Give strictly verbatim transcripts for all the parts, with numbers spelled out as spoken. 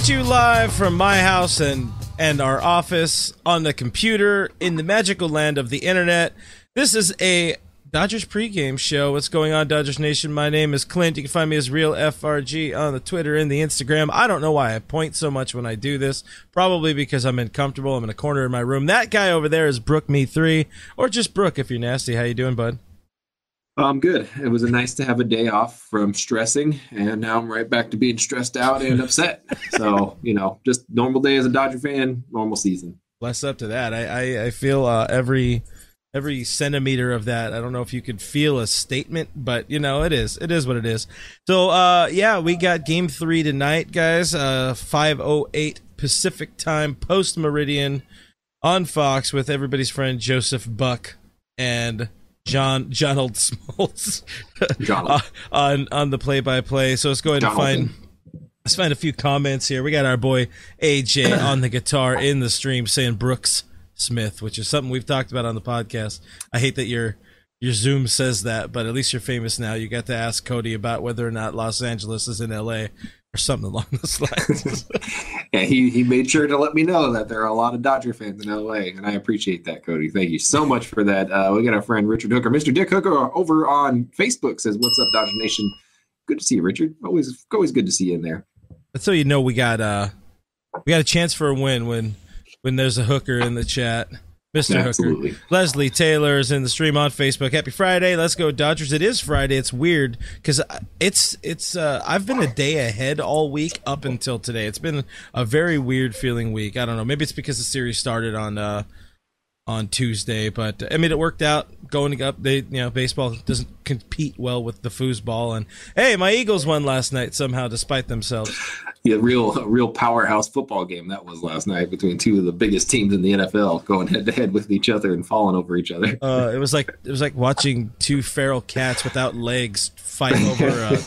Coming to you live from my house and, and our office on the computer in the magical land of the internet. This is a Dodgers pregame show. What's going on, Dodgers Nation? My name is Clint. You can find me as RealFRG on the Twitter and the Instagram. I don't know why I point so much when I do this. Probably because I'm uncomfortable. I'm in a corner in my room. That guy over there is Brooke Me three, or just Brooke if you're nasty. How you doing, bud? I'm good. It was nice to have a day off from stressing, and now I'm right back to being stressed out and upset. So, you know, just normal day as a Dodger fan, normal season. Bless up to that. I, I, I feel uh, every... Every centimeter of that. I don't know if you could feel a statement, but, you know, it is. It is what it is. So, uh, yeah, we got game three tonight, guys. Uh, five oh eight Pacific time, post-Meridian, on Fox with everybody's friend Joseph Buck and John Jonald Smoltz John. on, on the play-by-play. So let's go ahead Jonathan. and find... Let's find a few comments here. We got our boy A J on the guitar in the stream saying Brooks Smith, which is something we've talked about on the podcast. I hate that your your Zoom says that, but at least you're famous now. You got to ask Cody about whether or not Los Angeles is in L A or something along those lines. Yeah, he, he made sure to let me know that there are a lot of Dodger fans in L A, and I appreciate that, Cody. Thank you so much for that. Uh, we got our friend Richard Hooker. Mister Dick Hooker over on Facebook says, "What's up, Dodger Nation? Good to see you, Richard. Always, always good to see you in there." That's so you know we got uh, we got a chance for a win when... When there's a hooker in the chat. Mister Absolutely. Hooker. Leslie Taylor is in the stream on Facebook. Happy Friday. Let's go, Dodgers. It is Friday. It's weird because it's, it's, uh, I've been a day ahead all week up until today. It's been a very weird feeling week. I don't know. Maybe it's because the series started on, uh, on Tuesday, but I mean, it worked out going up. They, you know, baseball doesn't compete well with the foosball, and hey, my Eagles won last night somehow, despite themselves. Yeah, real, real powerhouse football game that was last night between two of the biggest teams in the N F L going head to head with each other and falling over each other. Uh, it was like it was like watching two feral cats without legs fight over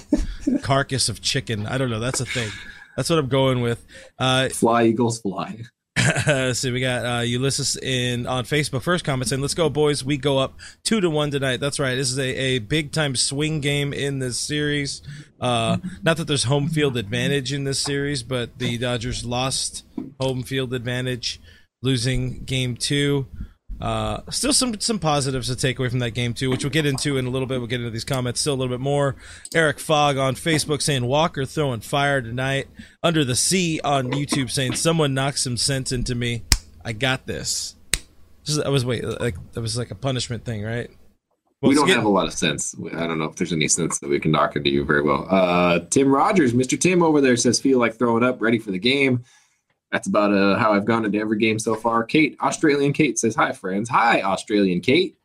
a carcass of chicken. I don't know. That's a thing. That's what I'm going with. Uh, fly, Eagles, fly. Uh, so we got uh, Ulysses in on Facebook first comment saying, "Let's go, boys. We go up two to one tonight." That's right. This is a, a big time swing game in this series. Uh, not that there's home field advantage in this series, but the Dodgers lost home field advantage, losing game two. Uh, still some some positives to take away from that game too, which we'll get into in a little bit. We'll get into these comments still a little bit more. Eric Fogg on Facebook saying Walker throwing fire tonight. Under the Sea on YouTube saying someone knocked some sense into me. I got this. Just, I was wait like that was like a punishment thing, right? Well, we don't have a lot of sense. I don't know if there's any sense that we can knock into you very well. Uh, Tim Rogers, Mister Tim over there says feel like throwing up, ready for the game. That's about uh, how I've gone into every game so far. Kate, Australian Kate, says, hi, friends. Hi, Australian Kate.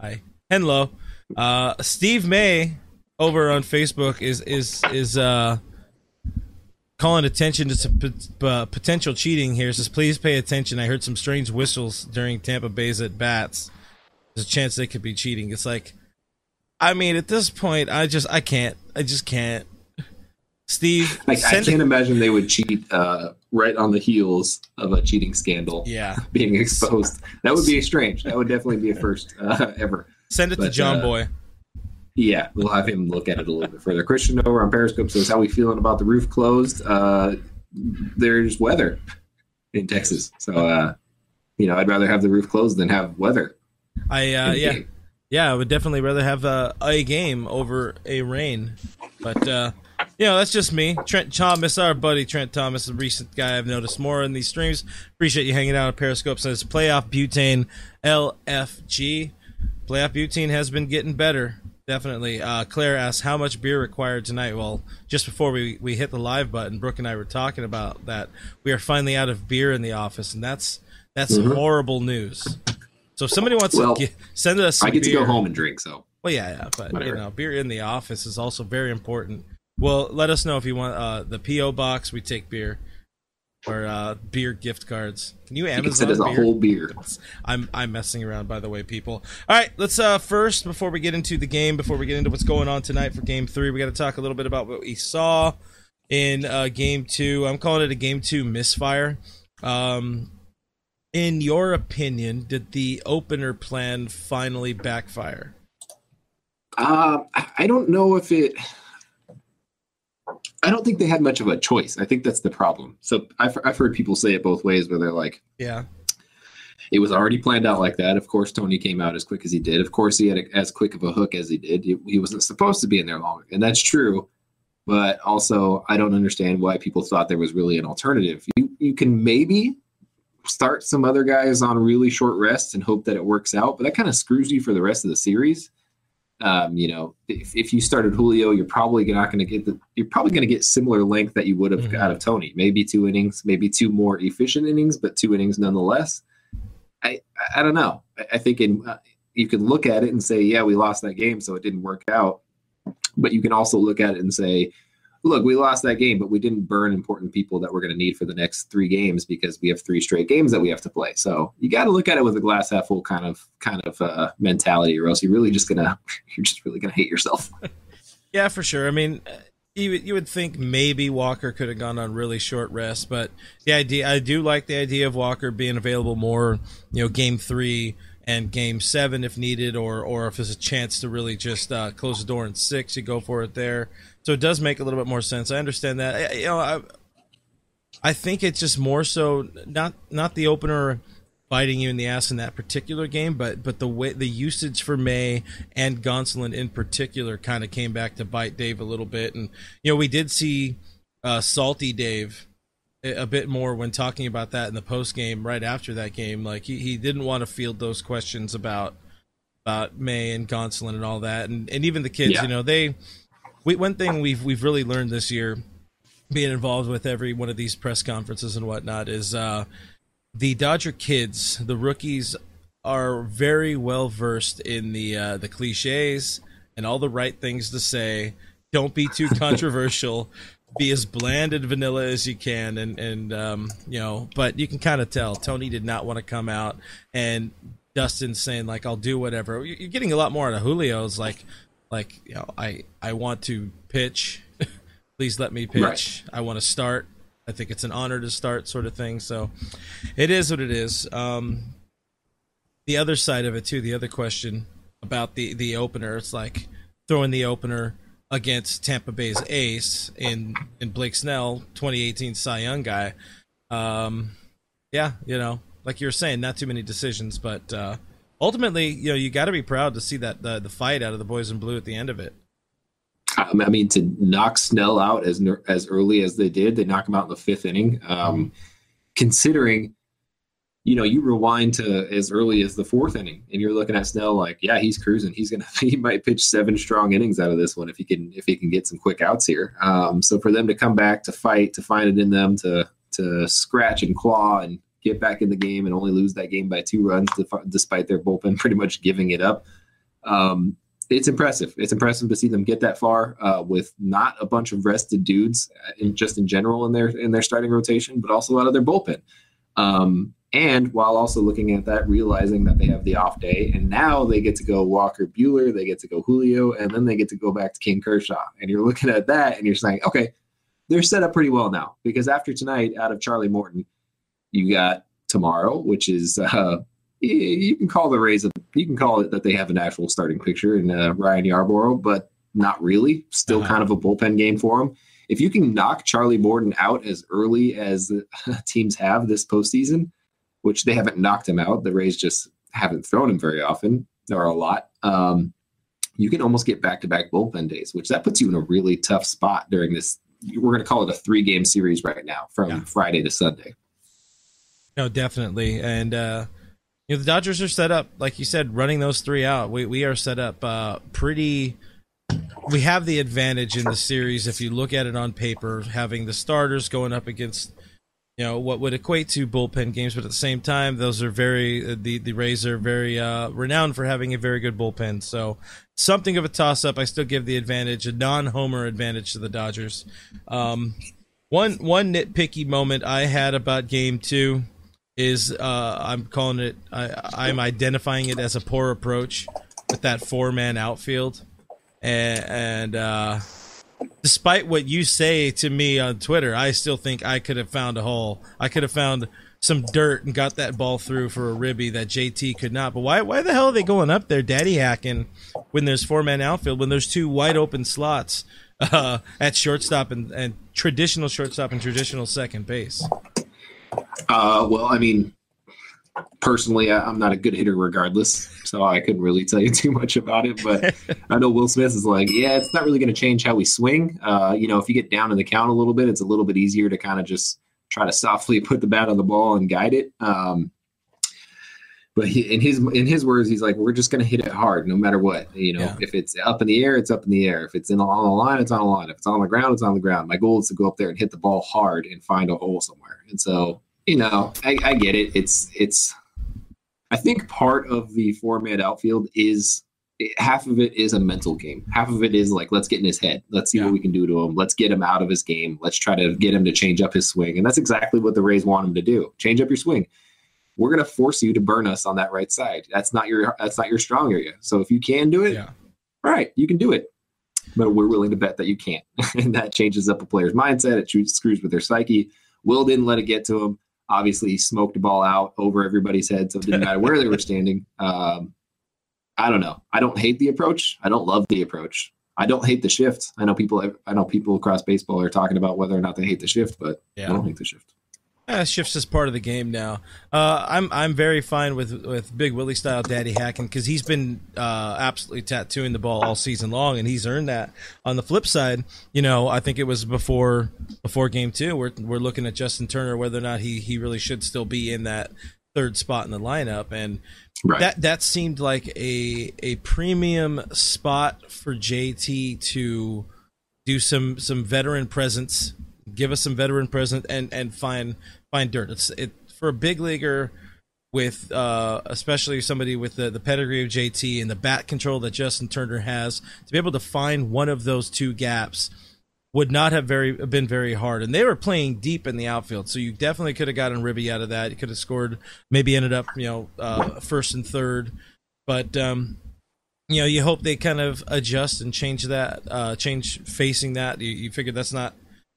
Hi. Hello. Uh, Steve May over on Facebook is is is uh, calling attention to some p- uh, potential cheating here. It says, please pay attention. I heard some strange whistles during Tampa Bay's at-bats. There's a chance they could be cheating. It's like, I mean, at this point, I just, I can't. I just can't. Steve, like, I can't it. imagine they would cheat uh, right on the heels of a cheating scandal. Yeah, being exposed. That would be strange. That would definitely be a first uh, ever. Send it but, to John uh, Boy. Yeah, we'll have him look at it a little bit further. Christian over on Periscope says, "How we feeling about the roof closed? Uh, there's weather in Texas, so uh, you know I'd rather have the roof closed than have weather." I uh, yeah, game. yeah, I would definitely rather have uh, a game over a rain, but. Uh, You know, that's just me. Trent Thomas, our buddy Trent Thomas, a recent guy I've noticed more in these streams. Appreciate you hanging out on Periscope. Says Playoff Butane L F G. Playoff Butane has been getting better, definitely. Uh, Claire asks, how much beer required tonight? Well, just before we, we hit the live button, Brooke and I were talking about that. We are finally out of beer in the office, and that's that's mm-hmm. horrible news. So if somebody wants well, to get, send us some beer. I get beer. to go home and drink, so. Well, yeah, yeah, but Whatever. You know, beer in the office is also very important. Well, let us know if you want uh, the P O box. We take beer or uh, beer gift cards. Can you Amazon you can send us a beer? whole beer? I'm I'm messing around, by the way, people. All right, let's uh, first before we get into the game, before we get into what's going on tonight for Game Three, we got to talk a little bit about what we saw in uh, Game Two. I'm calling it a Game Two misfire. Um, in your opinion, did the opener plan finally backfire? Uh, I don't know if it. I don't think they had much of a choice. I think that's the problem. So I've, I've heard people say it both ways, where they're like, yeah, it was already planned out like that. Of course, Tony came out as quick as he did. Of course, he had a, as quick of a hook as he did. He, he wasn't supposed to be in there long. And that's true. But also, I don't understand why people thought there was really an alternative. You, you can maybe start some other guys on really short rests and hope that it works out. But that kind of screws you for the rest of the series. Um, you know, if, if you started Julio, you're probably not going to get the, you're probably going to get similar length that you would have mm-hmm. out of Tony. Maybe two innings, maybe two more efficient innings, but two innings nonetheless. I, I don't know. I, I think in, uh, you could look at it and say, yeah, we lost that game, so it didn't work out. But you can also look at it and say, look, we lost that game, but we didn't burn important people that we're going to need for the next three games because we have three straight games that we have to play. So you got to look at it with a glass half full kind of kind of uh, mentality, or else you're really just gonna you're just really gonna hate yourself. Yeah, for sure. I mean, you you would think maybe Walker could have gone on really short rest, but the idea I do like the idea of Walker being available more, you know, game three and game seven if needed, or or if there's a chance to really just uh, close the door in six, you go for it there. So it does make a little bit more sense. I understand that. I, you know, I, I think it's just more so not not the opener biting you in the ass in that particular game, but but the way the usage for May and Gonsolin in particular kind of came back to bite Dave a little bit. And you know, we did see uh, salty Dave a bit more when talking about that in the post game right after that game. Like he, he didn't want to field those questions about about May and Gonsolin and all that, and and even the kids. Yeah. You know, they. We, one thing we've we've really learned this year, being involved with every one of these press conferences and whatnot, is uh, the Dodger kids, the rookies, are very well versed in the uh, the cliches and all the right things to say. Don't be too controversial. Be as bland and vanilla as you can, and and um, you know. But you can kind of tell Tony did not want to come out, and Dustin saying like, "I'll do whatever." You're getting a lot more out of Julio's like. Like, you know, I, I want to pitch. Please let me pitch. Right. I want to start. I think it's an honor to start, sort of thing. So it is what it is. Um, the other side of it, too, the other question about the, the opener, it's like throwing the opener against Tampa Bay's ace in, in Blake Snell, twenty eighteen Cy Young guy. Um, yeah, you know, like you were saying, not too many decisions, but uh, – ultimately, you know, you got to be proud to see that the, the fight out of the boys in blue at the end of it. I mean, to knock Snell out as as early as they did, they knock him out in the fifth inning. Um, considering, you know, you rewind to as early as the fourth inning, and you're looking at Snell like, yeah, he's cruising. He's gonna he might pitch seven strong innings out of this one if he can if he can get some quick outs here. Um, so for them to come back to fight, to find it in them, to to scratch and claw and get back in the game and only lose that game by two runs despite their bullpen pretty much giving it up. Um, it's impressive. It's impressive to see them get that far uh, with not a bunch of rested dudes in, just in general in their in their starting rotation, but also out of their bullpen. Um, and while also looking at that, realizing that they have the off day, and now they get to go Walker Buehler, they get to go Julio, and then they get to go back to King Kershaw. And you're looking at that and you're saying, okay, they're set up pretty well now, because after tonight, out of Charlie Morton, you got tomorrow, which is uh, you can call the Rays. You can call it that they have an actual starting picture in uh, Ryan Yarborough, but not really. Still uh-huh. kind of a bullpen game for him. If you can knock Charlie Morton out as early as the teams have this postseason, which they haven't knocked him out, the Rays just haven't thrown him very often or a lot. Um, you can almost get back-to-back bullpen days, which that puts you in a really tough spot during this. We're going to call it a three-game series right now, from yeah. Friday to Sunday. No, definitely. And, uh, you know, the Dodgers are set up, like you said, running those three out. We we are set up uh, pretty – we have the advantage in the series if you look at it on paper, having the starters going up against, you know, what would equate to bullpen games. But at the same time, those are very – the the Rays are very uh, renowned for having a very good bullpen. So something of a toss-up. I still give the advantage, a non-homer advantage to the Dodgers. Um, one one nitpicky moment I had about game two – is uh, I'm calling it, I, I'm identifying it as a poor approach with that four-man outfield. And, and uh, despite what you say to me on Twitter, I still think I could have found a hole. I could have found some dirt and got that ball through for a ribby that J T could not. But why why the hell are they going up there daddy hacking when there's four-man outfield, when there's two wide-open slots uh, at shortstop and, and traditional shortstop and traditional second base? Uh, well, I mean, personally, I, I'm not a good hitter regardless, so I couldn't really tell you too much about it. But I know Will Smith is like, yeah, it's not really going to change how we swing. Uh, you know, if you get down in the count a little bit, it's a little bit easier to kind of just try to softly put the bat on the ball and guide it. Um, But he, in his in his words, he's like, we're just going to hit it hard no matter what. You know, yeah. If it's up in the air, it's up in the air. If it's in on the line, it's on the line. If it's on the ground, it's on the ground. My goal is to go up there and hit the ball hard and find a hole somewhere. And so, you know, I, I get it. It's it's I think part of the four-man outfield is it, half of it is a mental game. Half of it is like, let's get in his head. Let's see yeah. what we can do to him. Let's get him out of his game. Let's try to get him to change up his swing. And that's exactly what the Rays want him to do. Change up your swing. We're going to force you to burn us on that right side. That's not your that's not your strong area. So if you can do it, yeah. right, you can do it. But we're willing to bet that you can't. And that changes up a player's mindset. It screws with their psyche. Will didn't let it get to him. Obviously, he smoked the ball out over everybody's head, so it didn't matter where they were standing. Um, I don't know. I don't hate the approach. I don't love the approach. I don't hate the shift. I know people I know people across baseball are talking about whether or not they hate the shift, but yeah. I don't hate the shift. Uh, shifts is part of the game now. Uh, I'm I'm very fine with, with Big Willie style daddy hacking because he's been uh, absolutely tattooing the ball all season long, and he's earned that. On the flip side, you know, I think it was before before game two, we're we're looking at Justin Turner whether or not he, he really should still be in that third spot in the lineup, and right. that that seemed like a a premium spot for J T to do some some veteran presence. Give us some veteran present and, and find find dirt. It's it for a big leaguer with uh, especially somebody with the, the pedigree of J T and the bat control that Justin Turner has, to be able to find one of those two gaps would not have very been very hard. And they were playing deep in the outfield, so you definitely could have gotten Ribby out of that. You could have scored, maybe ended up you know uh, first and third, but. Um, You know, you hope they kind of adjust and change that, uh, change facing that. You, you figure that's not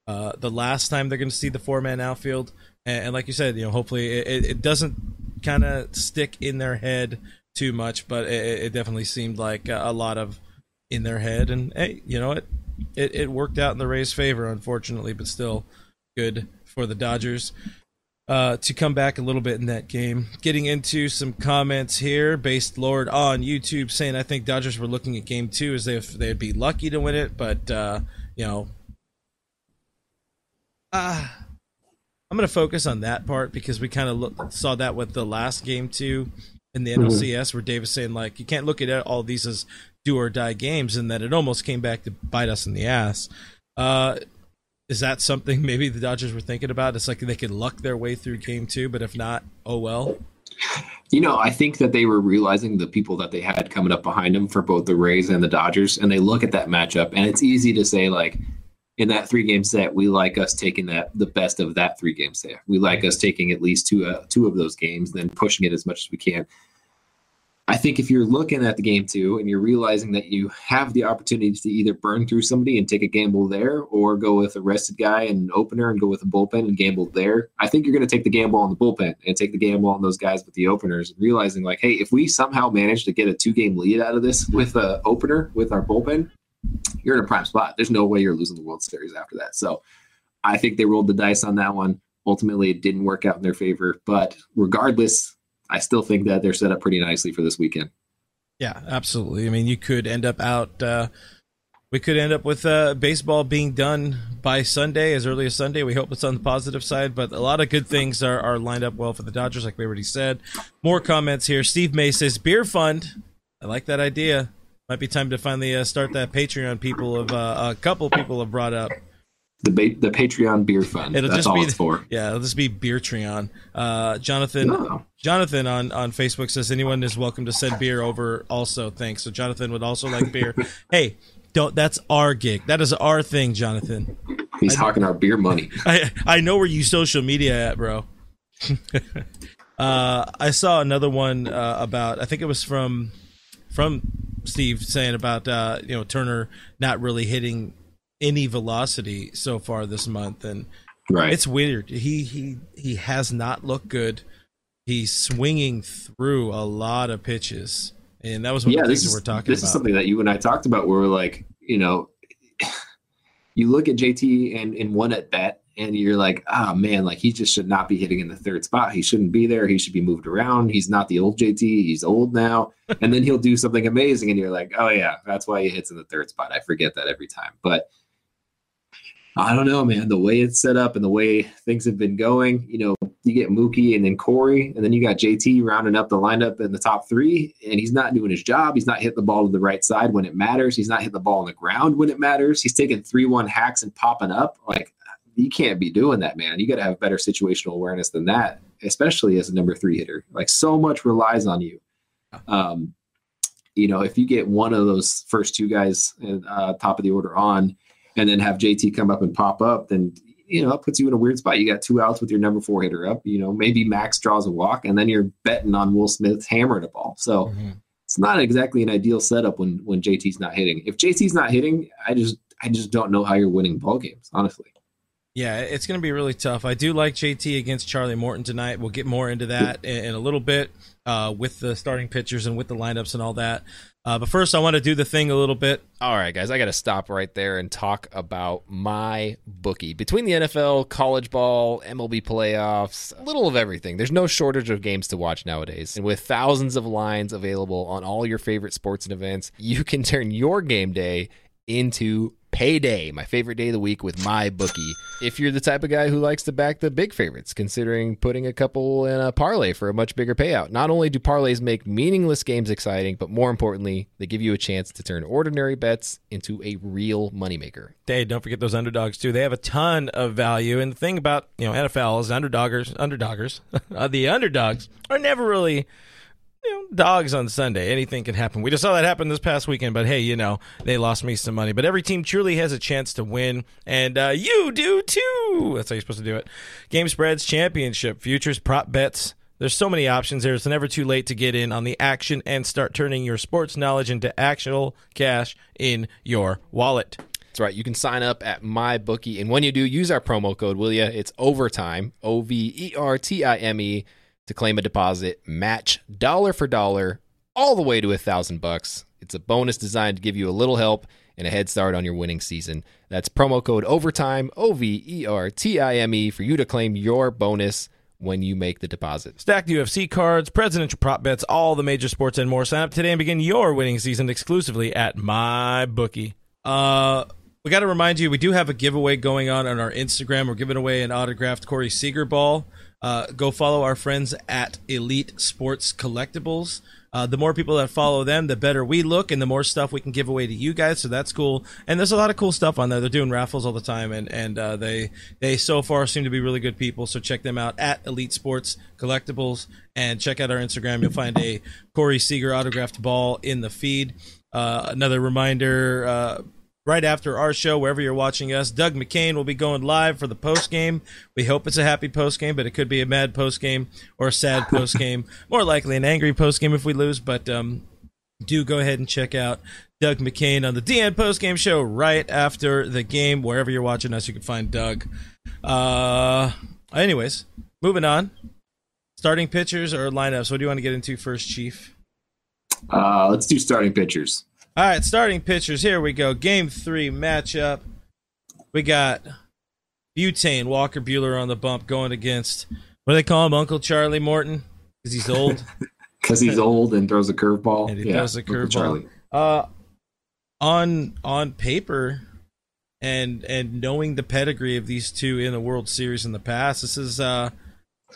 uh, the last time they're going to see the four-man outfield. And, and like you said, you know, hopefully it, it doesn't kind of stick in their head too much, but it, it definitely seemed like a lot of in their head. And, hey, you know, it, it, it worked out in the Rays' favor, unfortunately, but still good for the Dodgers. Uh, to come back a little bit in that game. Getting into some comments here. Based Lord on YouTube saying, I think Dodgers were looking at game two as if they'd be lucky to win it, but, uh, you know, uh, I'm going to focus on that part because we kind of saw that with the last game two in the N L C S mm-hmm. where Dave was saying, like, you can't look at all these as do or die games, and that it almost came back to bite us in the ass. Uh, Is that something maybe the Dodgers were thinking about? It's like they could luck their way through game two, but if not, oh well. You know, I think that they were realizing the people that they had coming up behind them for both the Rays and the Dodgers, and they look at that matchup, and it's easy to say, like, in that three-game set, we like us taking that the best of that three-game set. We like us taking at least two, uh, two of those games, then pushing it as much as we can. I think if you're looking at the game two and you're realizing that you have the opportunity to either burn through somebody and take a gamble there, or go with a rested guy and an opener and go with a bullpen and gamble there, I think you're going to take the gamble on the bullpen and take the gamble on those guys with the openers, realizing like, hey, if we somehow manage to get a two-game lead out of this with an opener with our bullpen, you're in a prime spot. There's no way you're losing the World Series after that. So I think they rolled the dice on that one. Ultimately, it didn't work out in their favor, but regardless, I still think that they're set up pretty nicely for this weekend. Yeah, absolutely. I mean, you could end up out. Uh, we could end up with uh, baseball being done by Sunday, as early as Sunday. We hope it's on the positive side, but a lot of good things are, are lined up well for the Dodgers, like we already said. More comments here. Steve May says, beer fund. I like that idea. Might be time to finally uh, start that Patreon people of uh, a couple people have brought up. The ba- the Patreon beer fund. It'll That's just all be, it's for. Yeah, it'll just be Beertreon. Uh, Jonathan no. Jonathan on, on Facebook says, anyone is welcome to send beer over also, thanks. So Jonathan would also like beer. Hey, don't. That's our gig. That is our thing, Jonathan. He's I, hawking our beer money. I, I know where you social media at, bro. uh, I saw another one uh, about, I think it was from from Steve saying about uh, you know Turner not really hitting any velocity so far this month, and right. it's weird. He he he has not looked good. He's swinging through a lot of pitches, and that was one yeah, of the things is, we're talking this about. This is something that you and I talked about, where we're like, you know, you look at J T and in one at bat, and you're like, oh man, like he just should not be hitting in the third spot. He shouldn't be there. He should be moved around. He's not the old J T. He's old now. And then he'll do something amazing. And you're like, oh yeah, that's why he hits in the third spot. I forget that every time. But I don't know, man, the way it's set up and the way things have been going, you know, you get Mookie and then Corey, and then you got J T rounding up the lineup in the top three, and he's not doing his job. He's not hitting the ball to the right side when it matters. He's not hitting the ball on the ground when it matters. He's taking three one hacks and popping up. Like, you can't be doing that, man. You got to have better situational awareness than that, especially as a number three hitter. Like, so much relies on you. Um, you know, if you get one of those first two guys uh, top of the order on, and then have J T come up and pop up, then, you know, it puts you in a weird spot. You got two outs with your number four hitter up, you know, maybe Max draws a walk, and then you're betting on Will Smith's hammer to ball. So mm-hmm. It's not exactly an ideal setup when, when J T's not hitting. If J T's not hitting, I just, I just don't know how you're winning ball games, honestly. Yeah, it's going to be really tough. I do like J T against Charlie Morton tonight. We'll get more into that in, in a little bit uh, with the starting pitchers and with the lineups and all that. Uh, but first, I want to do the thing a little bit. All right, guys, I got to stop right there and talk about my bookie. Between the N F L, college ball, M L B playoffs, a little of everything. There's no shortage of games to watch nowadays. And with thousands of lines available on all your favorite sports and events, you can turn your game day into payday, my favorite day of the week with my bookie. If you're the type of guy who likes to back the big favorites, considering putting a couple in a parlay for a much bigger payout. Not only do parlays make meaningless games exciting, but more importantly, they give you a chance to turn ordinary bets into a real moneymaker. Dave, don't forget those underdogs too. They have a ton of value. And the thing about, you know, N F L is underdoggers, underdoggers, the underdogs are never really, you know, dogs on Sunday. Anything can happen. We just saw that happen this past weekend, but hey, you know, they lost me some money. But every team truly has a chance to win, and uh, you do too. That's how you're supposed to do it. Game spreads, championship, futures, prop bets. There's so many options there. It's never too late to get in on the action and start turning your sports knowledge into actual cash in your wallet. That's right. You can sign up at MyBookie, and when you do, use our promo code, will you? It's Overtime, O V E R T I M E, to claim a deposit match dollar for dollar all the way to a thousand bucks. It's a bonus designed to give you a little help and a head start on your winning season. That's promo code Overtime, O V E R T I M E, for you to claim your bonus when you make the deposit. Stacked U F C cards, presidential prop bets, all the major sports and more. Sign up today and begin your winning season exclusively at MyBookie. Uh... We got to remind you, we do have a giveaway going on on our Instagram. We're giving away an autographed Corey Seager ball. Uh, go follow our friends at Elite Sports Collectibles. Uh, the more people that follow them, the better we look and the more stuff we can give away to you guys. So that's cool. And there's a lot of cool stuff on there. They're doing raffles all the time, and, and uh, they, they so far seem to be really good people. So check them out at Elite Sports Collectibles and check out our Instagram. You'll find a Corey Seager autographed ball in the feed. Uh, another reminder, uh, right after our show, wherever you're watching us, Doug McCain will be going live for the postgame. We hope it's a happy postgame, but it could be a mad postgame or a sad postgame. More likely an angry postgame if we lose, but um, do go ahead and check out Doug McCain on the D N postgame show right after the game. Wherever you're watching us, you can find Doug. Uh, anyways, moving on. Starting pitchers or lineups? What do you want to get into first, Chief? Uh, let's do starting pitchers. All right, starting pitchers. Here we go. Game three matchup. We got Butane, Walker Buehler on the bump going against, what do they call him, Uncle Charlie Morton? Because he's old. Because he's old and throws a curveball. And he yeah, throws a curveball. Uh, on on paper and and knowing the pedigree of these two in the World Series in the past, this is uh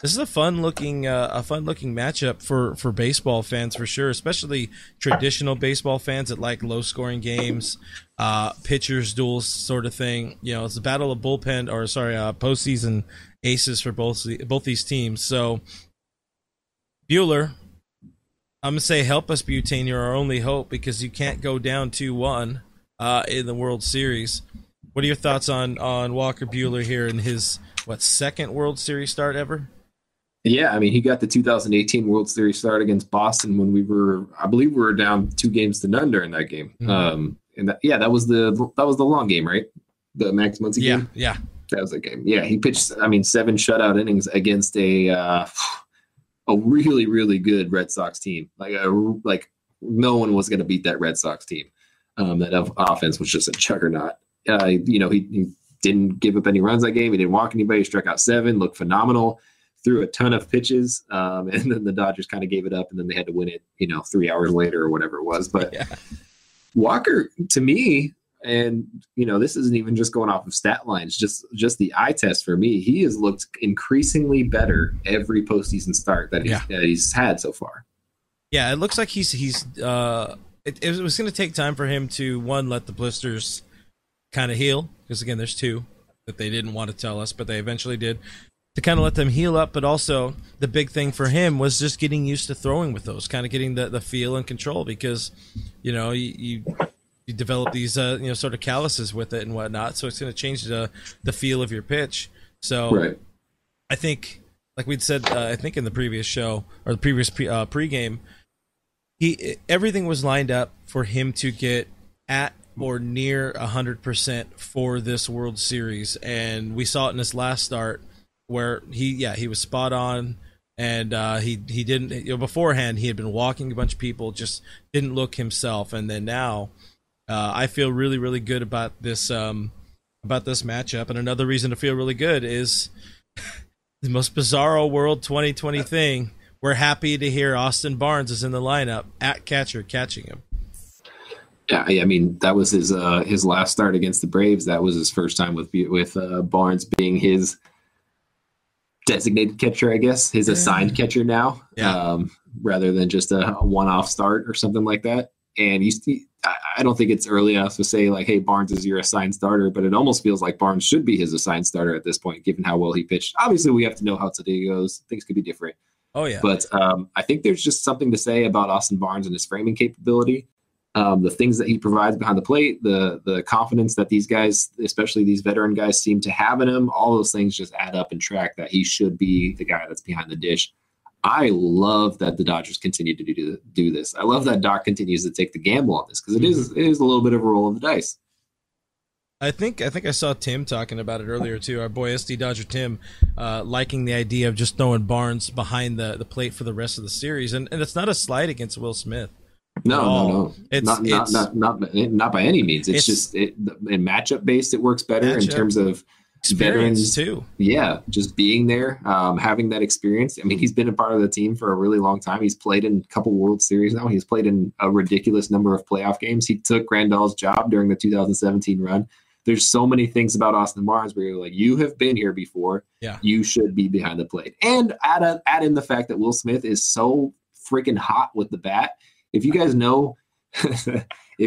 This is a fun looking uh, a fun looking matchup for, for baseball fans for sure, especially traditional baseball fans that like low scoring games, uh, pitchers duels sort of thing. You know, it's a battle of bullpen or sorry, uh, postseason aces for both both these teams. So, Buehler, I'm gonna say help us, Butane. You're our only hope because you can't go down two one uh, in the World Series. What are your thoughts on on Walker Buehler here in his what second World Series start ever? Yeah, I mean, he got the two thousand eighteen World Series start against Boston when we were, I believe we were down two games to none during that game. Mm-hmm. Um, and that, yeah, that was the that was the long game, right? The Max Muncy yeah, game? Yeah, yeah. That was the game. Yeah, he pitched, I mean, seven shutout innings against a uh, a really, really good Red Sox team. Like, a, like no one was going to beat that Red Sox team. Um, that offense was just a juggernaut. Uh, you know, he, he didn't give up any runs that game. He didn't walk anybody. He struck out seven, looked phenomenal, threw a ton of pitches. Um, and then the Dodgers kind of gave it up, and then they had to win it, you know, three hours later or whatever it was. But yeah. Walker, to me, and, you know, this isn't even just going off of stat lines, just just the eye test for me, he has looked increasingly better every postseason start that he's, yeah. that he's had so far. Yeah, it looks like he's, he's uh, it, it was going to take time for him to, one, let the blisters kind of heal, because again, there's two that they didn't want to tell us, but they eventually did, to kind of let them heal up. But also the big thing for him was just getting used to throwing with those, kind of getting the, the feel and control, because, you know, you, you, you develop these, uh, you know, sort of calluses with it and whatnot. So it's going to change the, the feel of your pitch. So right. I think, like we'd said, uh, I think in the previous show or the previous pre, uh, pregame, he, everything was lined up for him to get at or near one hundred percent for this World Series. And we saw it in his last start where he, yeah, he was spot on. And uh, he, he didn't, you know, beforehand, he had been walking a bunch of people, just didn't look himself. And then now uh, I feel really, really good about this, um, about this matchup. And another reason to feel really good is the most bizarro world twenty twenty thing. We're happy to hear Austin Barnes is in the lineup at catcher catching him. Yeah, I mean, that was his uh, his last start against the Braves. That was his first time with with uh, Barnes being his designated catcher, I guess, his assigned yeah. catcher now, yeah. um, rather than just a one-off start or something like that. And you see, I, I don't think it's early enough to say, like, hey, Barnes is your assigned starter, but it almost feels like Barnes should be his assigned starter at this point, given how well he pitched. Obviously, we have to know how today goes. Things could be different. Oh, yeah. But um, I think there's just something to say about Austin Barnes and his framing capability. Um, the things that he provides behind the plate, the the confidence that these guys, especially these veteran guys, seem to have in him, all those things just add up and track that he should be the guy that's behind the dish. I love that the Dodgers continue to do, do this. I love that Doc continues to take the gamble on this, because it is, it is a little bit of a roll of the dice. I think I think I saw Tim talking about it earlier, too. Our boy S D Dodger Tim uh, liking the idea of just throwing Barnes behind the, the plate for the rest of the series. And, and it's not a slight against Will Smith. No, oh, no, no, it's, not, it's not, not, not, not by any means. It's, it's just it, in matchup based, it works better in terms of veterans too. Yeah. Just being there, um, having that experience. I mean, he's been a part of the team for a really long time. He's played in a couple World Series now. He's played in a ridiculous number of playoff games. He took Grandal's job during the two thousand seventeen run. There's so many things about Austin Barnes where you're like, you have been here before. Yeah. You should be behind the plate. And add, a, add in the fact that Will Smith is so freaking hot with the bat. If you guys know, if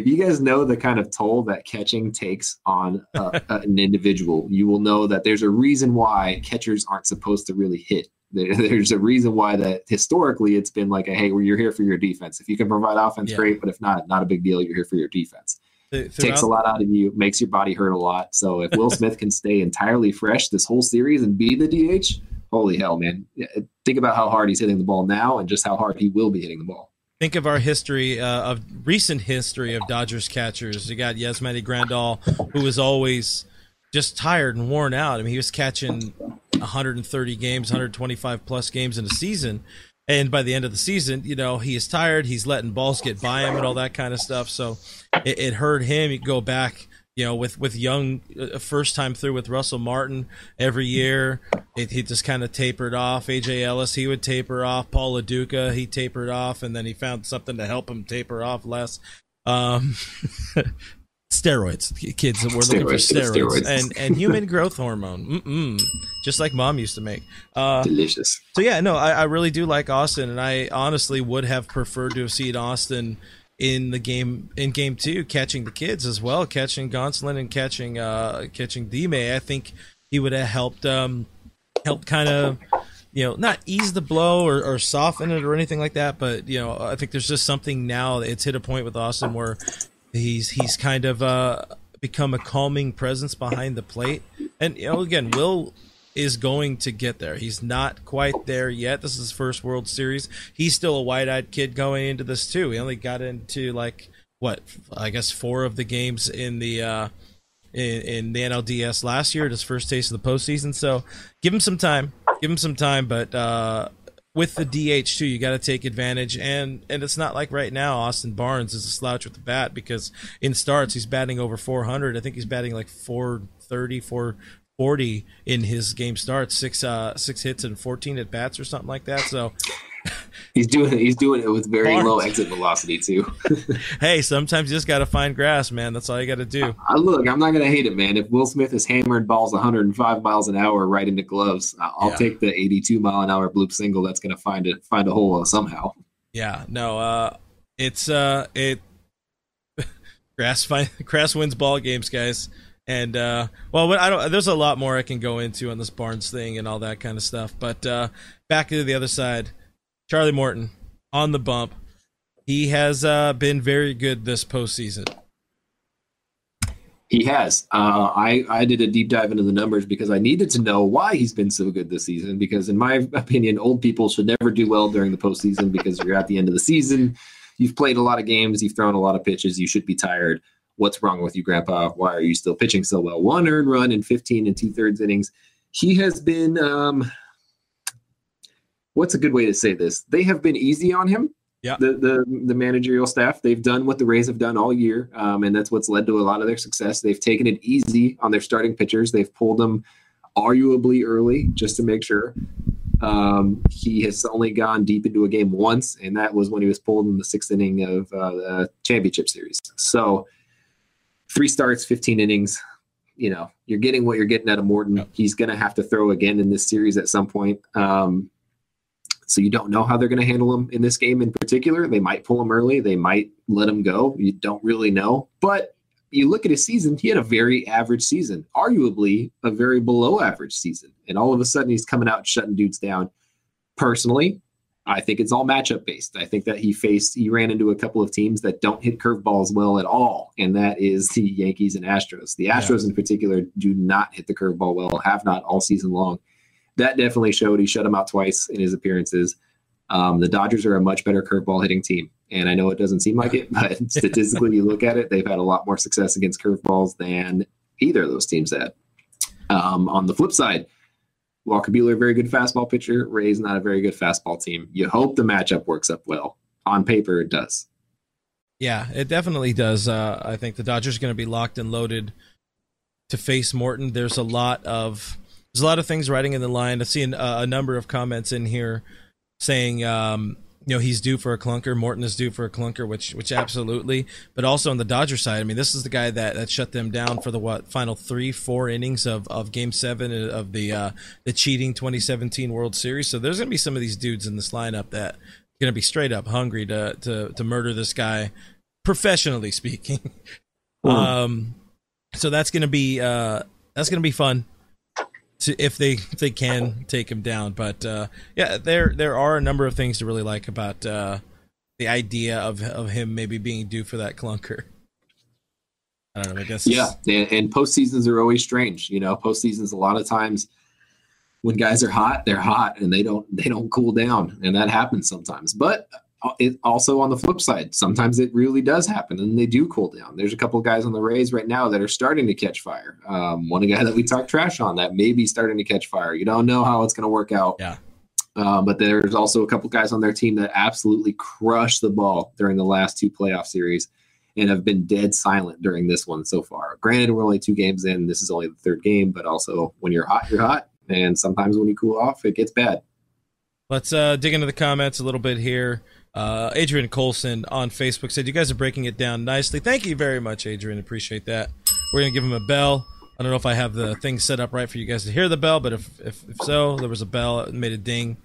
you guys know the kind of toll that catching takes on uh, an individual, you will know that there's a reason why catchers aren't supposed to really hit. There, there's a reason why that historically it's been like, a, hey, well, you're here for your defense. If you can provide offense, yeah. great, but if not, not a big deal. You're here for your defense. Th- throughout- takes a lot out of you, makes your body hurt a lot. So if Will Smith can stay entirely fresh this whole series and be the D H, holy hell, man. Think about how hard he's hitting the ball now and just how hard he will be hitting the ball. Think of our history, uh, of recent history of Dodgers catchers. You got Yasmani Grandal, who was always just tired and worn out. I mean, he was catching one hundred thirty games, one hundred twenty-five plus games in a season. And by the end of the season, you know, he is tired. He's letting balls get by him and all that kind of stuff. So it, it hurt him. You go back, you know, with, with young, uh, first time through with Russell Martin every year. It, he just kind of tapered off. A J Ellis, he would taper off. Paul LaDuca, he tapered off, and then he found something to help him taper off less. Um, steroids, kids, we're looking for steroids, steroids. and and human growth hormone, Mm-mm. just like Mom used to make. Uh, Delicious. So yeah, no, I, I really do like Austin, and I honestly would have preferred to have seen Austin in the game in game two, catching the kids as well, catching Gonsolin and catching uh, catching D-May. I think he would have helped. Um, Help kind of, you know, not ease the blow or, or soften it or anything like that. But, you know, I think there's just something now. It's hit a point with Austin where he's he's kind of uh, become a calming presence behind the plate. And, you know, again, Will is going to get there. He's not quite there yet. This is his first World Series. He's still a wide-eyed kid going into this, too. He only got into, like, what, I guess four of the games in the uh, – in the N L D S last year, his first taste of the postseason. So give him some time. Give him some time. But uh, with the D H too, you got to take advantage, and and it's not like right now Austin Barnes is a slouch with the bat, because in starts he's batting over four hundred. I think he's batting like four thirty, four forty in his game starts, six uh six hits and fourteen at bats or something like that. So he's doing he's doing it with very Barnes. Low exit velocity too. Hey, sometimes you just got to find grass, man. That's all you got to do. I, I look, I'm not gonna hate it, man. If Will Smith is hammering balls one hundred five miles an hour right into gloves, I'll yeah. take the eighty-two mile an hour bloop single. That's gonna find it find a hole somehow. Yeah, no, uh, it's uh, it grass find, grass wins ball games, guys. And uh, well, I don't. There's a lot more I can go into on this Barnes thing and all that kind of stuff. But uh, back to the other side, Charlie Morton on the bump. He has uh, been very good this postseason. He has. Uh, I I did a deep dive into the numbers because I needed to know why he's been so good this season. Because in my opinion, old people should never do well during the postseason because you're at the end of the season. You've played a lot of games. You've thrown a lot of pitches. You should be tired. What's wrong with you, Grandpa? Why are you still pitching so well? One earned run in fifteen and two-thirds innings. He has been um, – what's a good way to say this? They have been easy on him, yeah. the, the the managerial staff. They've done what the Rays have done all year, um, and that's what's led to a lot of their success. They've taken it easy on their starting pitchers. They've pulled them arguably early just to make sure. Um, he has only gone deep into a game once, and that was when he was pulled in the sixth inning of uh, the championship series. So – three starts, fifteen innings. You know, you're getting what you're getting out of Morton. Yep. He's going to have to throw again in this series at some point. Um, so you don't know how they're going to handle him in this game in particular. They might pull him early. They might let him go. You don't really know. But you look at his season, he had a very average season, arguably a very below average season. And all of a sudden he's coming out shutting dudes down. Personally, I think it's all matchup based. I think that he faced, he ran into a couple of teams that don't hit curveballs well at all. And that is the Yankees and Astros. The Astros yeah. in particular do not hit the curveball well, have not all season long. That definitely showed. He shut them out twice in his appearances. Um, the Dodgers are a much better curveball hitting team. And I know it doesn't seem like it, but statistically you look at it, they've had a lot more success against curveballs than either of those teams had. Um, on the flip side, Walker Buehler, very good fastball pitcher. Rays, not a very good fastball team. You hope the matchup works up well. On paper, it does. Yeah, it definitely does. Uh, I think the Dodgers are going to be locked and loaded to face Morton. There's a lot of there's a lot of things riding in the line. I've seen a, a number of comments in here saying, um, you know, he's due for a clunker. Morton is due for a clunker, which which absolutely. But also on the Dodger side, I mean, this is the guy that, that shut them down for the what final three, four innings of, of Game Seven of the uh, the cheating twenty seventeen World Series. So there's gonna be some of these dudes in this lineup that are gonna be straight up hungry to to to murder this guy, professionally speaking. Mm. Um, so that's gonna be uh, that's gonna be fun. To, if they if they can take him down, but uh, yeah, there there are a number of things to really like about uh, the idea of of him maybe being due for that clunker. I don't know. I guess yeah, and, and postseasons are always strange. You know, postseasons a lot of times when guys are hot, they're hot and they don't they don't cool down, and that happens sometimes. But it also on the flip side, sometimes it really does happen and they do cool down. There's a couple of guys on the Rays right now that are starting to catch fire. Um, one guy that we talked trash on that may be starting to catch fire. You don't know how it's going to work out. Yeah. Uh, but there's also a couple guys on their team that absolutely crushed the ball during the last two playoff series and have been dead silent during this one so far. Granted, we're only two games in. This is only the third game, but also when you're hot, you're hot. And sometimes when you cool off, it gets bad. Let's uh, dig into the comments a little bit here. Uh, Adrian Colson on Facebook said, you guys are breaking it down nicely. Thank you very much, Adrian. Appreciate that. We're going to give him a bell. I don't know if I have the thing set up right for you guys to hear the bell, but if if, if so, there was a bell. It made a ding.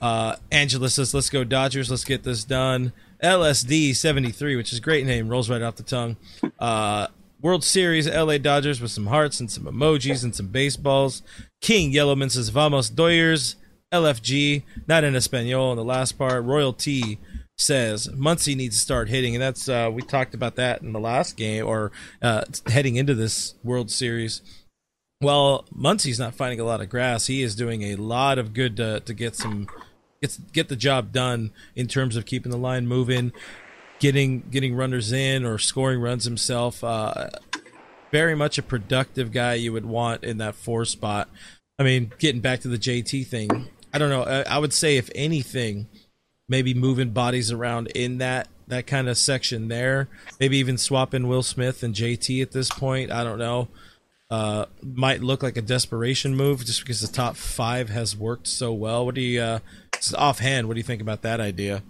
Uh, Angela says, let's go Dodgers. Let's get this done. L S D seventy-three, which is a great name. Rolls right off the tongue. Uh, World Series, L A Dodgers with some hearts and some emojis and some baseballs. King Yellowman says, vamos Doyers. L F G, not in Espanol in the last part. Royal T says Muncy needs to start hitting, and that's uh, we talked about that in the last game or uh, heading into this World Series. Well, Muncy's not finding a lot of grass. He is doing a lot of good to, to get some get get the job done in terms of keeping the line moving, getting getting runners in or scoring runs himself. Uh, very much a productive guy you would want in that four spot. I mean, getting back to the J T thing. I don't know. I, I would say if anything, maybe moving bodies around in that that kind of section there. Maybe even swapping Will Smith and J T at this point. I don't know. Uh, might look like a desperation move just because the top five has worked so well. What do you, uh, just offhand, what do you think about that idea?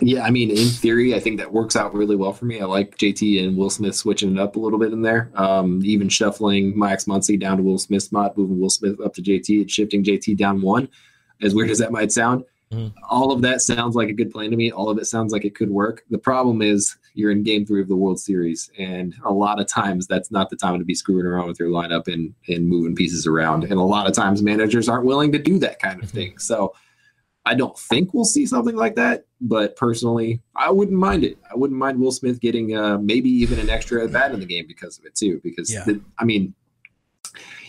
Yeah, I mean, in theory, I think that works out really well for me. I like J T and Will Smith switching it up a little bit in there. Um, even shuffling Max Muncy down to Will Smith's spot, moving Will Smith up to J T, and shifting J T down one. As weird as that might sound, mm-hmm. all of that sounds like a good plan to me. All of it sounds like it could work. The problem is you're in game three of the World Series, and a lot of times that's not the time to be screwing around with your lineup and, and moving pieces around. And a lot of times managers aren't willing to do that kind of mm-hmm. thing. So I don't think we'll see something like that, but personally, I wouldn't mind it. I wouldn't mind Will Smith getting uh, maybe even an extra at bat in the game because of it too. Because yeah. the, I mean,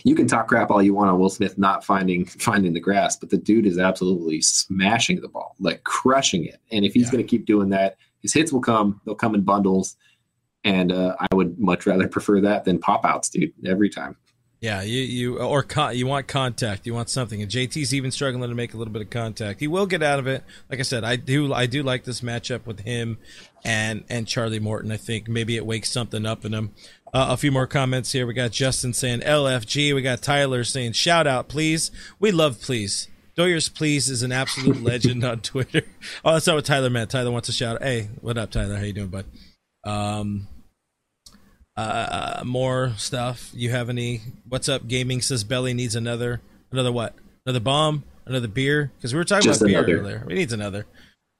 you can talk crap all you want on Will Smith not finding finding the grass, but the dude is absolutely smashing the ball, like crushing it. And if he's yeah. going to keep doing that, his hits will come. They'll come in bundles, and uh, I would much rather prefer that than pop outs, dude, every time. Yeah, you, you or con- you want contact, you want something, and J T's even struggling to make a little bit of contact. He will get out of it. Like I said, I do I do like this matchup with him and and Charlie Morton. I think maybe it wakes something up in him. Uh, a few more comments here. We got Justin saying L F G. We got Tyler saying shout out, please. We love please. Doyers please is an absolute legend on Twitter. Oh, that's not what Tyler meant. Tyler wants a shout out. Hey, what up, Tyler? How you doing, bud? Um. Uh, more stuff. You have any? What's up? Gaming says Belly needs another, another what? Another bomb? Another beer? Because we were talking Just about beer another. earlier. He needs another.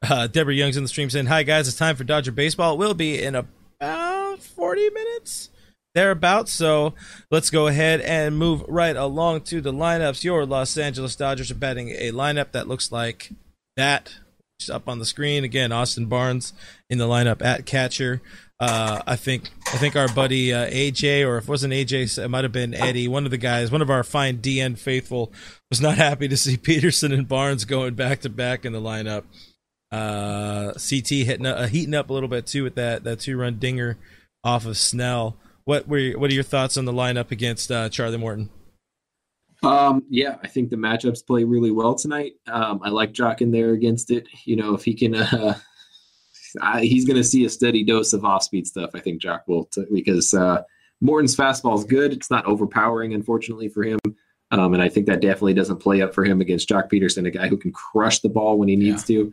Uh, Deborah Young's in the stream saying, "Hi guys, it's time for Dodger baseball. It will be in about forty minutes, thereabouts. So let's go ahead and move right along to the lineups. Your Los Angeles Dodgers are batting a lineup that looks like that. Just up on the screen again. Austin Barnes in the lineup at catcher." Uh, I think I think our buddy uh, A J, or if it wasn't A J, it might have been Eddie, one of the guys, one of our fine D N faithful, was not happy to see Peterson and Barnes going back-to-back in the lineup. Uh, C T hitting, uh, heating up a little bit, too, with that, that two-run dinger off of Snell. What were your, what are your thoughts on the lineup against uh, Charlie Morton? Um, yeah, I think the matchups play really well tonight. Um, I like Jock in there against it. You know, if he can... Uh, I, he's going to see a steady dose of off-speed stuff, I think, Jock will, t- because uh, Morton's fastball is good. It's not overpowering, unfortunately, for him. Um, and I think that definitely doesn't play up for him against Jock Peterson, a guy who can crush the ball when he needs yeah. to.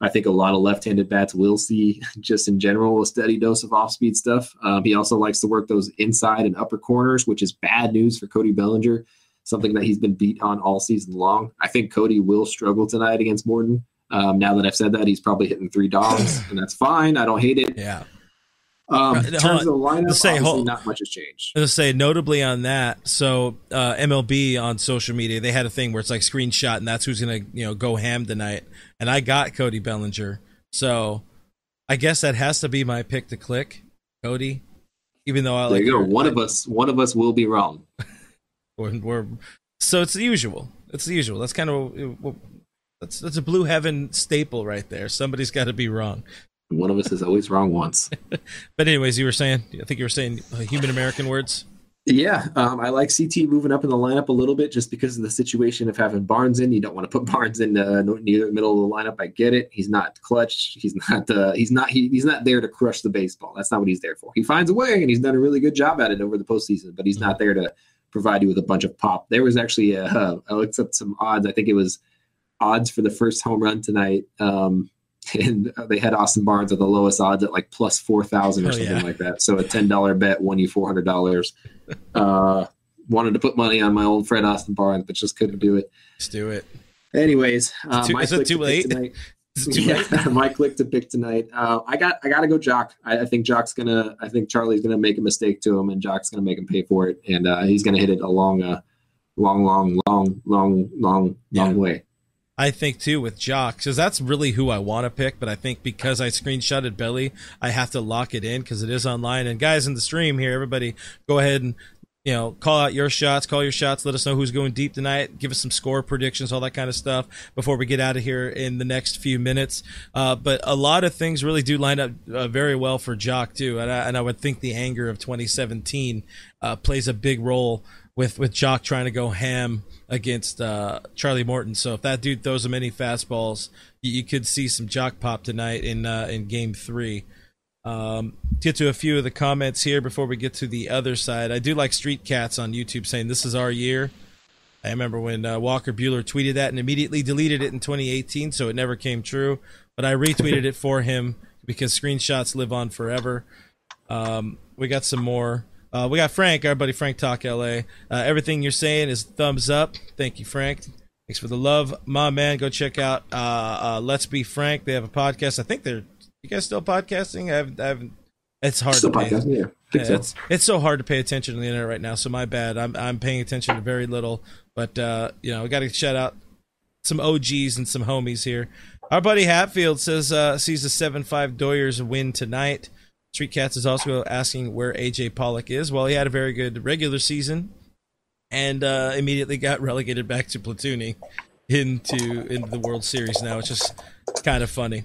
I think a lot of left-handed bats will see, just in general, a steady dose of off-speed stuff. Um, he also likes to work those inside and upper corners, which is bad news for Cody Bellinger, something that he's been beat on all season long. I think Cody will struggle tonight against Morton. Um, now that I've said that, he's probably hitting three dogs, and that's fine. I don't hate it. Yeah. Um, in terms of the lineup, say, obviously not much has changed. Let's say, notably on that, so uh, M L B on social media, they had a thing where it's like screenshot, and that's who's going to, you know, go ham tonight. And I got Cody Bellinger. So I guess that has to be my pick to click, Cody, even though I like there you go. One of us, one of us will be wrong. we're, we're, so it's the usual. It's the usual. That's kind of it, what... That's that's a Blue Heaven staple right there. Somebody's got to be wrong. One of us is always wrong once. But anyways, you were saying, I think you were saying uh, human American words. Yeah, um, I like C T moving up in the lineup a little bit just because of the situation of having Barnes in. You don't want to put Barnes in uh, near the middle of the lineup. I get it. He's not clutch. He's not. Uh, he's not. He, he's not there to crush the baseball. That's not what he's there for. He finds a way, and he's done a really good job at it over the postseason. But he's mm-hmm. not there to provide you with a bunch of pop. There was actually a, uh, I looked up some odds. I think it was. Odds for the first home run tonight, um, and they had Austin Barnes at the lowest odds at like plus four thousand or oh, something yeah. like that. So a ten dollar bet won you four hundred dollars. Uh, wanted to put money on my old friend Austin Barnes, but just couldn't do it. Let's do it. Anyways, uh, too, my is it too to late? Tonight, is it too yeah, late? My click to pick tonight. Uh, I got I got to go Jock. I, I think Jock's gonna. I think Charlie's gonna make a mistake to him, and Jock's gonna make him pay for it, and uh, he's gonna hit it a long, uh, long, long, long, long, long, yeah. long way. I think, too, with Jock, because that's really who I want to pick, but I think because I screenshotted Belly, I have to lock it in because it is online. And guys in the stream here, everybody, go ahead and, you know, call out your shots, call your shots, let us know who's going deep tonight, give us some score predictions, all that kind of stuff before we get out of here in the next few minutes. Uh, but a lot of things really do line up uh, very well for Jock, too, and I, and I would think the anger of twenty seventeen uh, plays a big role with with Jock trying to go ham against uh, Charlie Morton. So if that dude throws him any fastballs, you, you could see some Jock pop tonight in uh, in game three. Um, get to a few of the comments here before we get to the other side. I do like Street Cats on YouTube saying this is our year. I remember when uh, Walker Buehler tweeted that and immediately deleted it in twenty eighteen, so it never came true. But I retweeted it for him because screenshots live on forever. Um, we got some more. Uh, we got Frank, our buddy Frank Talk L A. Uh, everything you're saying is thumbs up. Thank you, Frank. Thanks for the love, my man. Go check out uh, uh, Let's Be Frank. They have a podcast. I think they're you guys still podcasting. I haven't. I haven't it's hard. Still to podcasting. Pay. Yeah, yeah so. it's it's so hard to pay attention to the internet right now. So my bad. I'm I'm paying attention to very little. But uh, you know, we got to shout out some O Gs and some homies here. Our buddy Hatfield says uh, sees a seven five Doyers win tonight. Street Cats is also asking where A J Pollock is. Well, he had a very good regular season and uh, immediately got relegated back to platooning into into the World Series now. It's just kind of funny.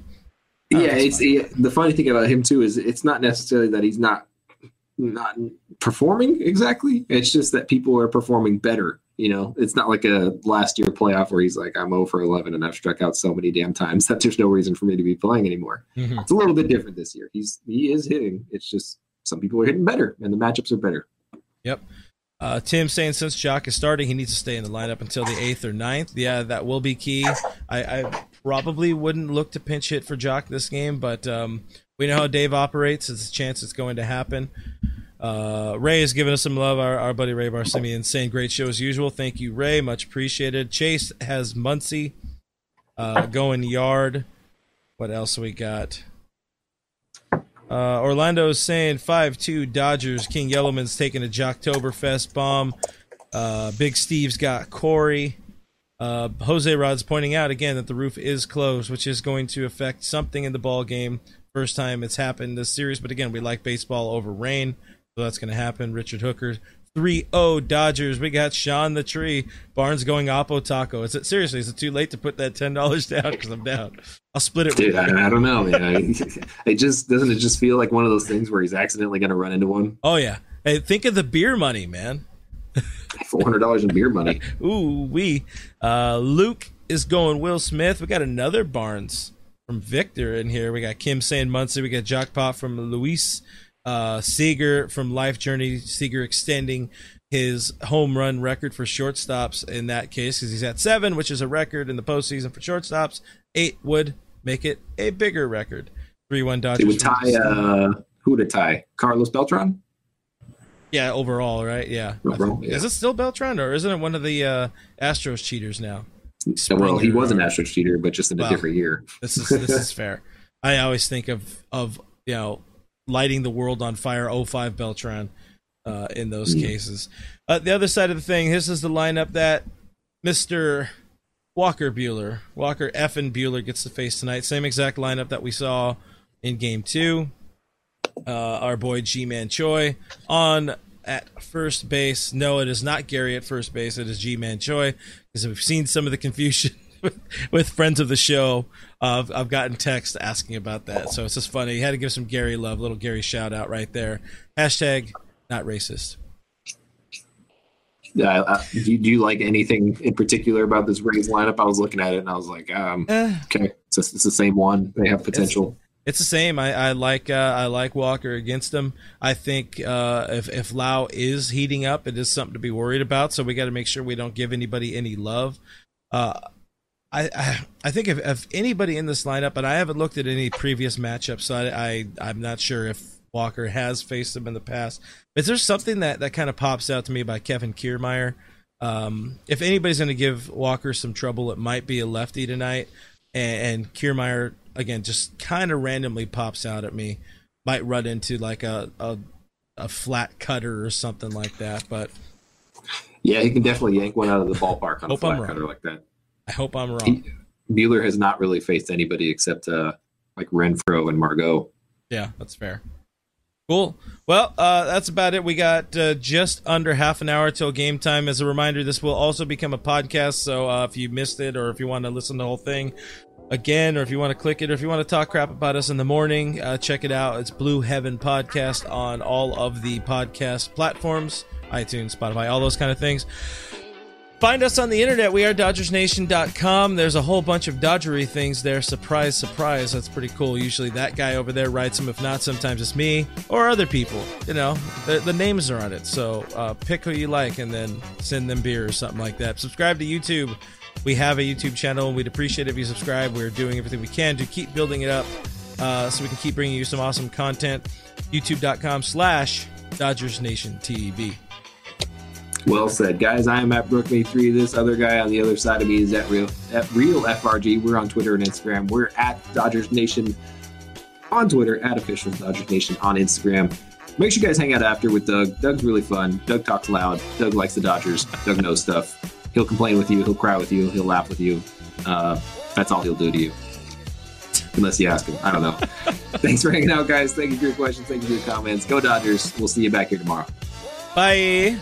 Uh, yeah, it's, funny. It, the funny thing about him, too, is it's not necessarily that he's not not performing exactly. It's just that people are performing better. You know, it's not like a last year playoff where he's like, I'm oh for eleven and I've struck out so many damn times that there's no reason for me to be playing anymore. Mm-hmm. It's a little bit different this year. He's he is hitting. It's just some people are hitting better and the matchups are better. Yep. Uh, Tim saying since Jock is starting, he needs to stay in the lineup until the eighth or ninth. Yeah, that will be key. I, I probably wouldn't look to pinch hit for Jock this game, but um, we know how Dave operates. There's a chance it's going to happen. Uh, Ray has given us some love. Our, our buddy Ray Bar Simeon saying great show as usual. Thank you, Ray. Much appreciated. Chase has Muncy uh, going yard. What else we got? Uh, Orlando's saying five two Dodgers. King Yellowman's taking a Jocktoberfest bomb. Uh, Big Steve's got Corey. Uh, Jose Rod's pointing out again that the roof is closed, which is going to affect something in the ball game. First time it's happened this series, but again, we like baseball over rain. So that's going to happen. Richard Hooker, three oh Dodgers. We got Sean the Tree. Barnes going Oppo Taco. Is it seriously? Is it too late to put that ten dollars down? Because I'm down. I'll split it. Dude, with I, I don't know. Man. It just doesn't. It just feel like one of those things where he's accidentally going to run into one. Oh yeah. Hey, think of the beer money, man. Four hundred dollars in beer money. Ooh wee. Uh, Luke is going Will Smith. We got another Barnes from Victor in here. We got Kim saying Muncy. We got Jock Pop from Luis. Uh, Seager from Life Journey. Seager extending his home run record for shortstops in that case because he's at seven, which is a record in the postseason for shortstops. Eight would make it a bigger record. three one Dodgers. They would tie, uh, who to tie? Carlos Beltran? Yeah, overall, right? Yeah. Overall, yeah. Is it still Beltran or isn't it one of the uh, Astros cheaters now? Springer, well, he was an Astros cheater, but just in a well, different year. This is this is fair. I always think of of you know. Lighting the world on fire, oh five Beltran uh, in those yeah. cases. Uh, the other side of the thing, this is the lineup that Mister Walker Buehler, Walker effing Buehler gets to face tonight. Same exact lineup that we saw in game two. Uh, our boy Ji-Man Choi on at first base. No, it is not Gary at first base. It is Ji-Man Choi because we've seen some of the confusion with, with friends of the show. Uh, I've gotten texts asking about that, so it's just funny. You had to give some Gary love, little Gary shout out right there. Hashtag not racist. Yeah, uh, do, you, do you like anything in particular about this Rays lineup? I was looking at it and I was like, um, uh, okay, it's, a, it's the same one. They have potential. It's, it's the same. I, I like uh, I like Walker against them. I think uh, if if Lau is heating up, it is something to be worried about. So we got to make sure we don't give anybody any love. Uh, I, I I think if, if anybody in this lineup, and I haven't looked at any previous matchups, so I, I, I'm not sure if Walker has faced him in the past. But there's something that, that kind of pops out to me by Kevin Kiermaier. Um, if anybody's going to give Walker some trouble, it might be a lefty tonight. And, and Kiermaier, again, just kind of randomly pops out at me. Might run into like a, a, a flat cutter or something like that. But yeah, he can definitely yank one out of the ballpark on a flat cutter like that. I hope I'm wrong. Buehler has not really faced anybody except uh, like Renfroe and Margot. Yeah, that's fair. Cool. Well, uh, that's about it. We got uh, just under half an hour till game time. As a reminder, this will also become a podcast. So uh, if you missed it or if you want to listen to the whole thing again, or if you want to click it, or if you want to talk crap about us in the morning, uh, check it out. It's Blue Heaven Podcast on all of the podcast platforms. iTunes, Spotify, all those kind of things. Find us on the internet. We are Dodgers Nation dot com. There's a whole bunch of Dodgery things there. Surprise, surprise. That's pretty cool. Usually that guy over there writes them. If not, sometimes it's me or other people. You know, the, the names are on it. So uh, pick who you like and then send them beer or something like that. Subscribe to YouTube. We have a YouTube channel, and we'd appreciate it if you subscribe. We're doing everything we can to keep building it up uh, so we can keep bringing you some awesome content. YouTube dot com slash Dodgers Nation T V. Well said, guys. I am at Brooke Me three. This other guy on the other side of me is at Real at Real F R G. We're on Twitter and Instagram. We're at Dodgers Nation on Twitter, at Official Dodgers Nation on Instagram. Make sure you guys hang out after with Doug. Doug's really fun. Doug talks loud. Doug likes the Dodgers. Doug knows stuff. He'll complain with you. He'll cry with you. He'll laugh with you. Uh, that's all he'll do to you. Unless you ask him. I don't know. Thanks for hanging out, guys. Thank you for your questions. Thank you for your comments. Go Dodgers. We'll see you back here tomorrow. Bye.